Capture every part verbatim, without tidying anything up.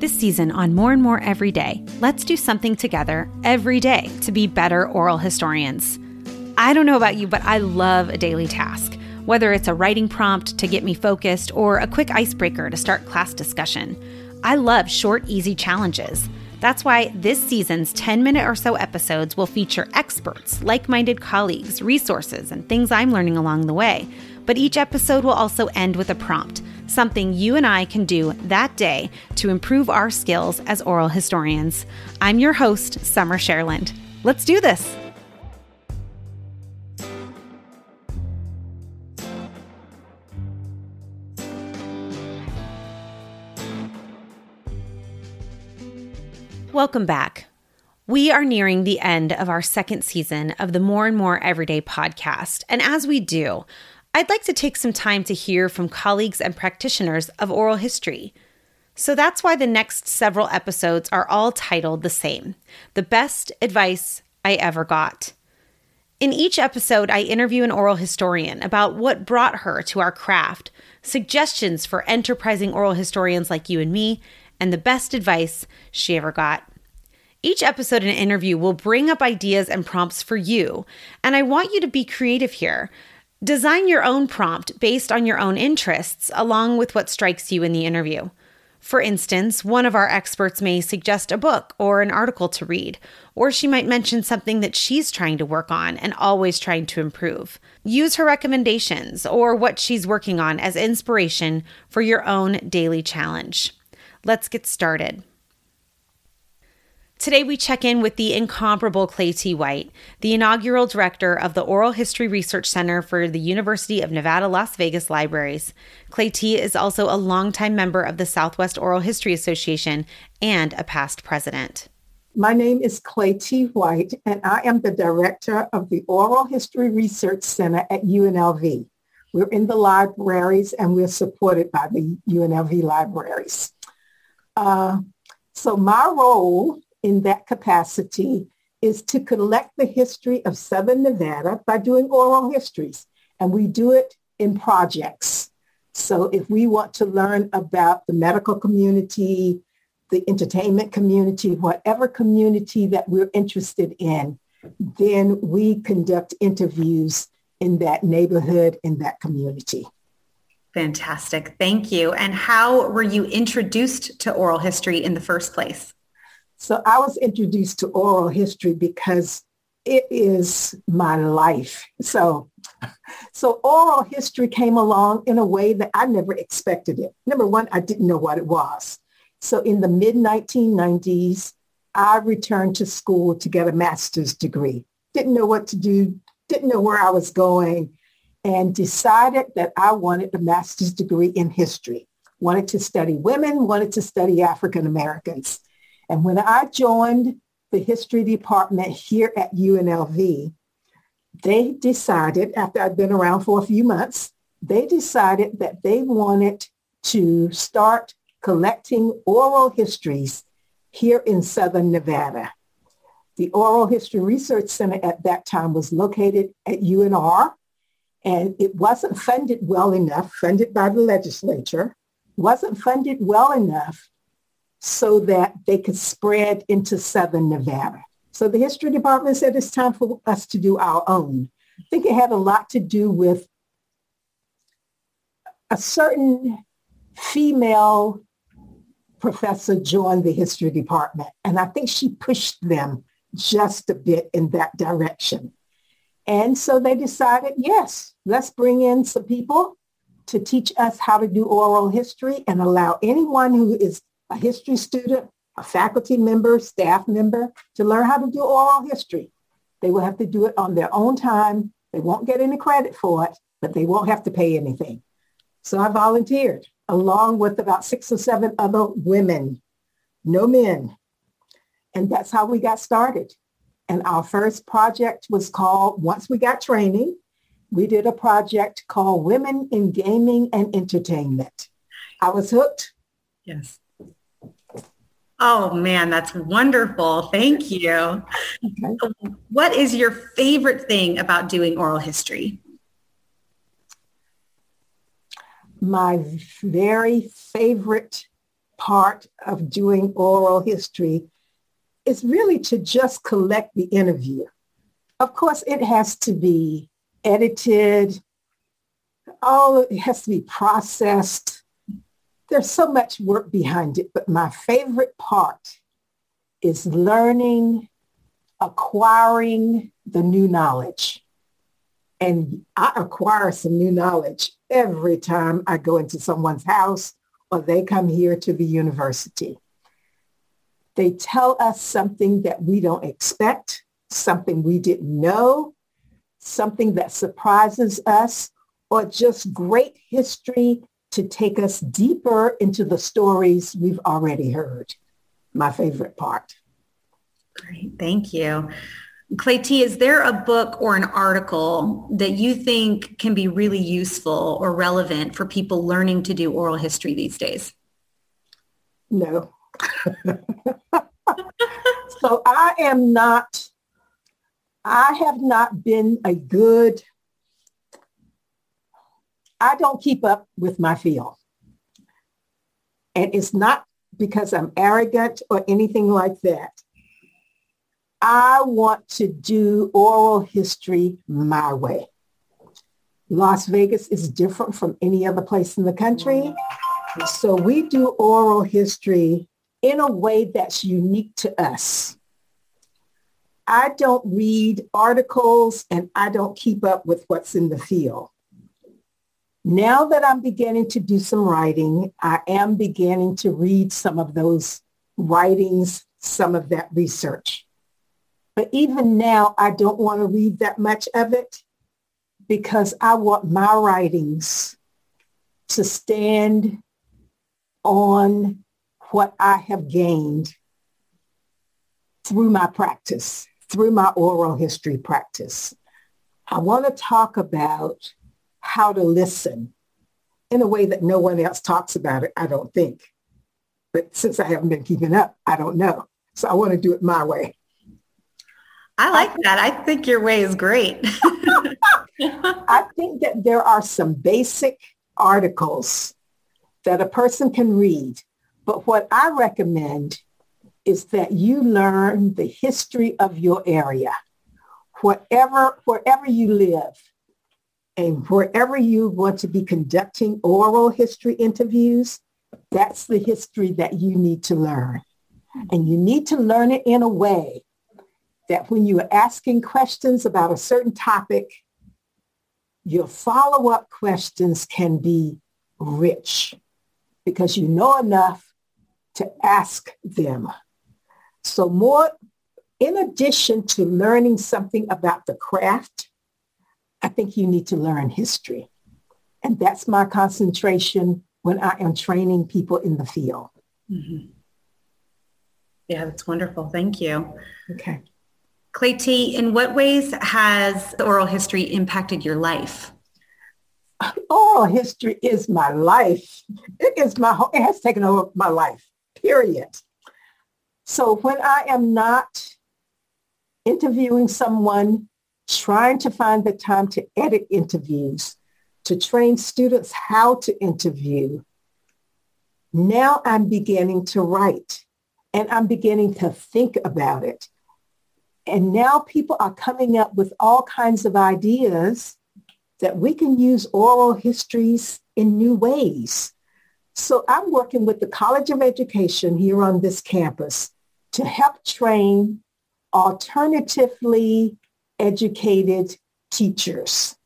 This season on More and More Every Day, let's do something together every day to be better oral historians. I don't know about you, but I love a daily task, whether it's a writing prompt to get me focused or a quick icebreaker to start class discussion. I love short, easy challenges. That's why this season's ten-minute or so episodes will feature experts, like-minded colleagues, resources, and things I'm learning along the way. But each episode will also end with a prompt, something you and I can do that day to improve our skills as oral historians. I'm your host, Summer Sherland. Let's do this. Welcome back. We are nearing the end of our second season of the More and More Everyday podcast, and as we do, I'd like to take some time to hear from colleagues and practitioners of oral history. So that's why the next several episodes are all titled the same, The Best Advice I Ever Got. In each episode, I interview an oral historian about what brought her to our craft, suggestions for enterprising oral historians like you and me, and the best advice she ever got. Each episode and interview will bring up ideas and prompts for you, and I want you to be creative here. Design your own prompt based on your own interests, along with what strikes you in the interview. For instance, one of our experts may suggest a book or an article to read, or she might mention something that she's trying to work on and always trying to improve. Use her recommendations or what she's working on as inspiration for your own daily challenge. Let's get started. Today we check in with the incomparable Claytee White, the inaugural director of the Oral History Research Center for the University of Nevada Las Vegas Libraries. Claytee is also a longtime member of the Southwest Oral History Association and a past president. My name is Claytee White, and I am the director of the Oral History Research Center at U N L V. We're in the libraries, and we're supported by the U N L V libraries. Uh, so my role in that capacity is to collect the history of Southern Nevada by doing oral histories. And we do it in projects. So if we want to learn about the medical community, the entertainment community, whatever community that we're interested in, then we conduct interviews in that neighborhood, in that community. Fantastic. Thank you. And how were you introduced to oral history in the first place? So I was introduced to oral history because it is my life. So, so oral history came along in a way that I never expected it. Number one, I didn't know what it was. So in the mid nineteen nineties, I returned to school to get a master's degree. Didn't know what to do, didn't know where I was going, and decided that I wanted a master's degree in history. Wanted to study women, wanted to study African Americans. And when I joined the history department here at U N L V, they decided, after I'd been around for a few months, they decided that they wanted to start collecting oral histories here in Southern Nevada. The Oral History Research Center at that time was located at U N R. And it wasn't funded well enough, funded by the legislature, wasn't funded well enough so that they could spread into Southern Nevada. So the history department said it's time for us to do our own. I think it had a lot to do with a certain female professor joined the history department. And I think she pushed them just a bit in that direction. And so they decided, yes, let's bring in some people to teach us how to do oral history and allow anyone who is a history student, a faculty member, staff member, to learn how to do oral history. They will have to do it on their own time. They won't get any credit for it, but they won't have to pay anything. So I volunteered along with about six or seven other women, no men. And that's how we got started. And our first project was called, once we got training, we did a project called Women in Gaming and Entertainment. I was hooked. Yes. Oh, man, that's wonderful. Thank you. Okay. What is your favorite thing about doing oral history? My very favorite part of doing oral history is really to just collect the interview. Of course, it has to be edited. All it has to be processed. There's so much work behind it, but my favorite part is learning, acquiring the new knowledge. And I acquire some new knowledge every time I go into someone's house or they come here to the university. They tell us something that we don't expect, something we didn't know, something that surprises us, or just great history to take us deeper into the stories we've already heard. My favorite part. Great, thank you. Claytee, is there a book or an article that you think can be really useful or relevant for people learning to do oral history these days? No. So I am not, I have not been a good, I don't keep up with my field. And it's not because I'm arrogant or anything like that. I want to do oral history my way. Las Vegas is different from any other place in the country. So we do oral history in a way that's unique to us. I don't read articles and I don't keep up with what's in the field. Now that I'm beginning to do some writing, I am beginning to read some of those writings, some of that research. But even now, I don't want to read that much of it because I want my writings to stand on what I have gained through my practice, through my oral history practice. I want to talk about how to listen in a way that no one else talks about it, I don't think. But since I haven't been keeping up, I don't know. So I want to do it my way. I like that. I think your way is great. I think that there are some basic articles that a person can read. But what I recommend is that you learn the history of your area, whatever, wherever you live. And wherever you want to be conducting oral history interviews, that's the history that you need to learn. And you need to learn it in a way that when you're asking questions about a certain topic, your follow-up questions can be rich because you know enough to ask them. So more, in addition to learning something about the craft, I think you need to learn history. And that's my concentration when I am training people in the field. Mm-hmm. Yeah, that's wonderful. Thank you. Okay. Claytee, in what ways has oral history impacted your life? Oral history is my life. It is my whole, it has taken over my life, period. So when I am not interviewing someone, trying to find the time to edit interviews, to train students how to interview, now I'm beginning to write and I'm beginning to think about it. And now people are coming up with all kinds of ideas that we can use oral histories in new ways. So I'm working with the College of Education here on this campus to help train alternatively educated teachers.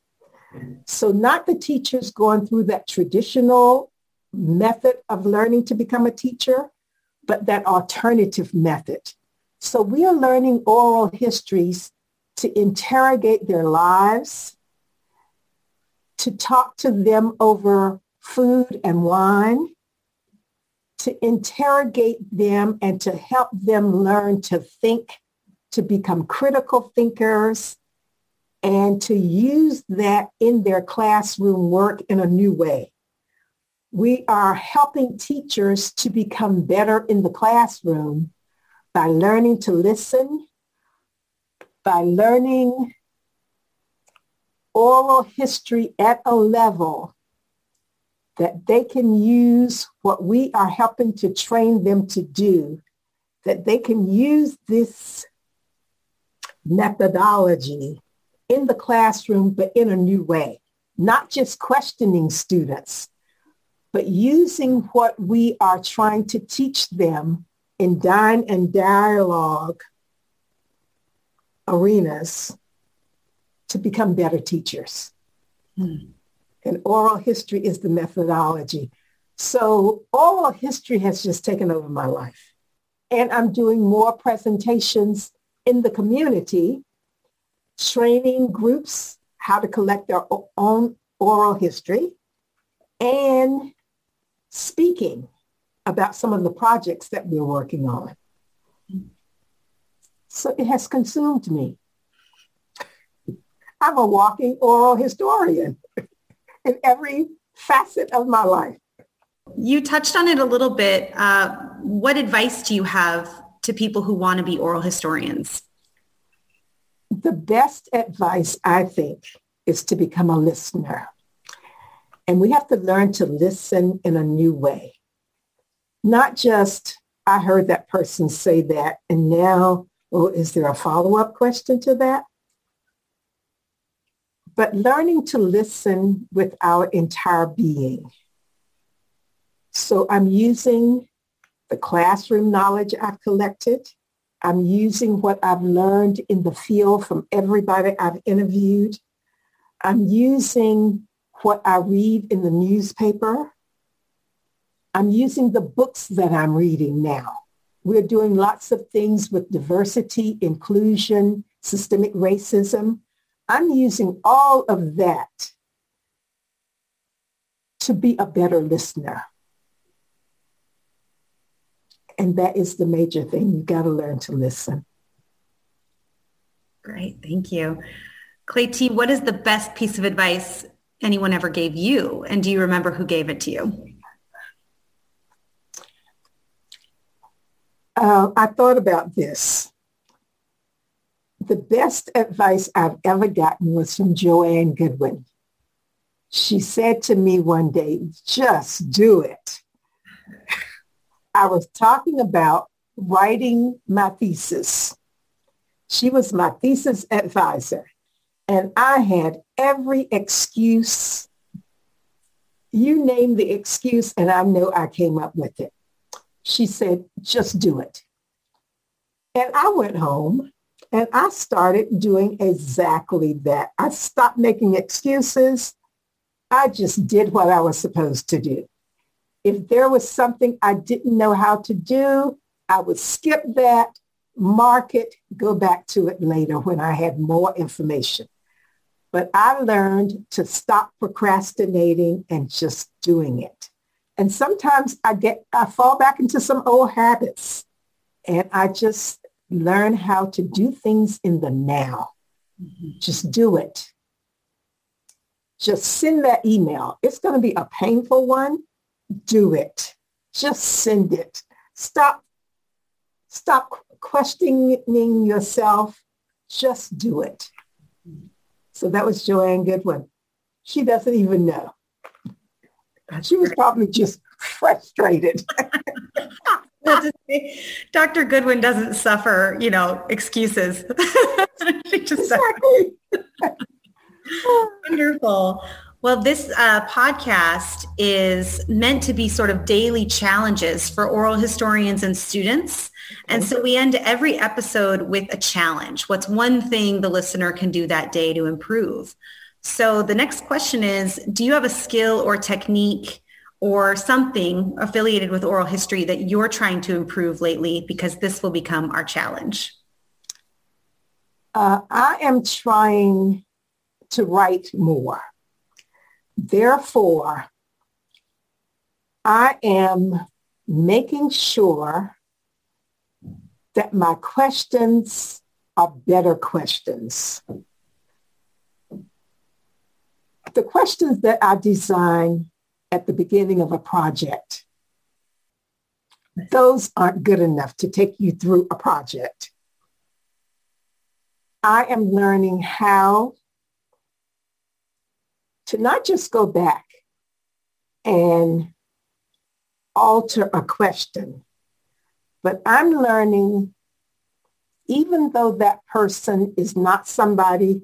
So not the teachers going through that traditional method of learning to become a teacher, but that alternative method. So we are learning oral histories to interrogate their lives, to talk to them over food and wine, to interrogate them and to help them learn to think, to become critical thinkers, and to use that in their classroom work in a new way. We are helping teachers to become better in the classroom by learning to listen, by learning oral history at a level that they can use what we are helping to train them to do, that they can use this methodology in the classroom, but in a new way, not just questioning students, but using what we are trying to teach them in dine and dialogue arenas to become better teachers. Hmm. And oral history is the methodology. So oral history has just taken over my life. And I'm doing more presentations in the community, training groups how to collect their own oral history, and speaking about some of the projects that we're working on. So it has consumed me. I'm a walking oral historian in every facet of my life. You touched on it a little bit. Uh, what advice do you have to people who want to be oral historians? The best advice, I think, is to become a listener. And we have to learn to listen in a new way. Not just, I heard that person say that, and now, oh, is there a follow-up question to that? But learning to listen with our entire being. So I'm using the classroom knowledge I've collected. I'm using what I've learned in the field from everybody I've interviewed. I'm using what I read in the newspaper. I'm using the books that I'm reading now. We're doing lots of things with diversity, inclusion, systemic racism. I'm using all of that to be a better listener. And that is the major thing. You got to learn to listen. Great. Thank you. Claytee, what is the best piece of advice anyone ever gave you? And do you remember who gave it to you? Uh, I thought about this. The best advice I've ever gotten was from Joanne Goodwin. She said to me one day, just do it. I was talking about writing my thesis. She was my thesis advisor, and I had every excuse. You name the excuse, and I know I came up with it. She said, just do it. And I went home, and I started doing exactly that. I stopped making excuses. I just did what I was supposed to do. If there was something I didn't know how to do, I would skip that, mark it, go back to it later when I had more information. But I learned to stop procrastinating and just doing it. And sometimes I get, I fall back into some old habits, and I just learn how to do things in the now. Mm-hmm. Just do it. Just send that email. It's going to be a painful one. Do it. Just send it. Stop, stop questioning yourself. Just do it. So that was Joanne Goodwin. She doesn't even know. She was probably just frustrated. Doctor Goodwin doesn't suffer, you know, excuses. She just exactly. Wonderful. Well, this uh, podcast is meant to be sort of daily challenges for oral historians and students. And so we end every episode with a challenge. What's one thing the listener can do that day to improve? So the next question is, do you have a skill or technique or something affiliated with oral history that you're trying to improve lately? Because this will become our challenge. Uh, I am trying to write more. Therefore, I am making sure that my questions are better questions. The questions that I design at the beginning of a project, those aren't good enough to take you through a project. I am learning how to not just go back and alter a question. But I'm learning, even though that person is not somebody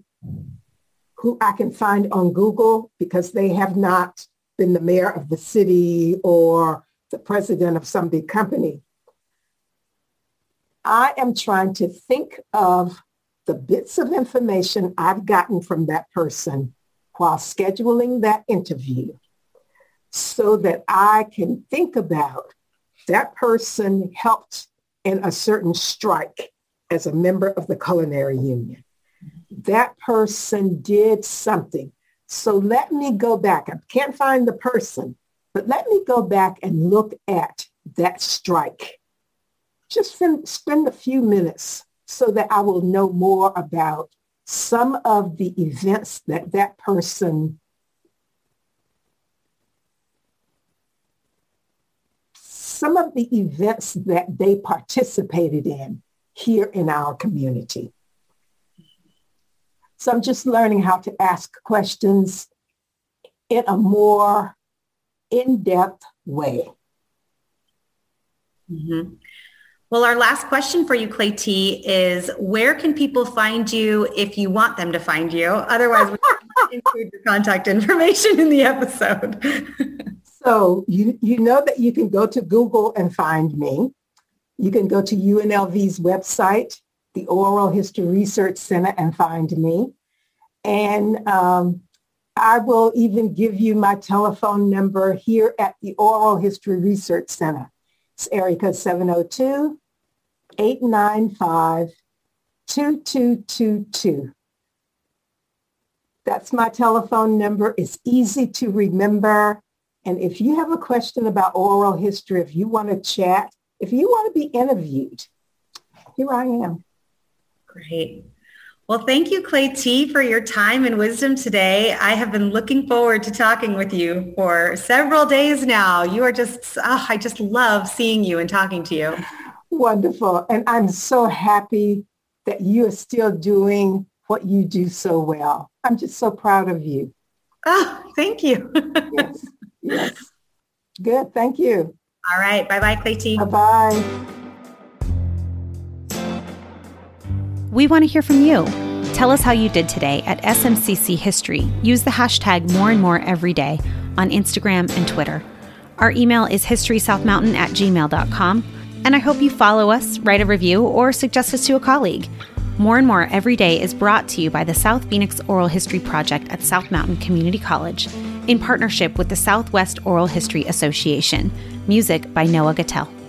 who I can find on Google because they have not been the mayor of the city or the president of some big company, I am trying to think of the bits of information I've gotten from that person while scheduling that interview so that I can think about that person helped in a certain strike as a member of the culinary union. That person did something. So let me go back. I can't find the person, but let me go back and look at that strike. Just spend, spend a few minutes so that I will know more about some of the events that that person some of the events that they participated in here in our community. So I'm just learning how to ask questions in a more in-depth way. Mm-hmm. Well, our last question for you, Claytee, is where can people find you if you want them to find you? Otherwise, we can't include your contact information in the episode. So you, you know that you can go to Google and find me. You can go to U N L V's website, the Oral History Research Center, and find me. And um, I will even give you my telephone number here at the Oral History Research Center. It's area code seven oh two, eight nine five, two two two two. That's my telephone number. It's easy to remember. And if you have a question about oral history, if you want to chat, if you want to be interviewed, here I am. Great. Well, thank you, Claytee, for your time and wisdom today. I have been looking forward to talking with you for several days now. You are just, oh, I just love seeing you and talking to you. Wonderful. And I'm so happy that you are still doing what you do so well. I'm just so proud of you. Oh, thank you. Yes. Yes. Good. Thank you. All right. Bye-bye, Claytee. Bye-bye. We want to hear from you. Tell us how you did today at S M C C History. Use the hashtag More and More Every Day on Instagram and Twitter. Our email is historysouthmountain at gmail dot com. And I hope you follow us, write a review, or suggest us to a colleague. More and More Every Day is brought to you by the South Phoenix Oral History Project at South Mountain Community College in partnership with the Southwest Oral History Association. Music by Noah Gattel.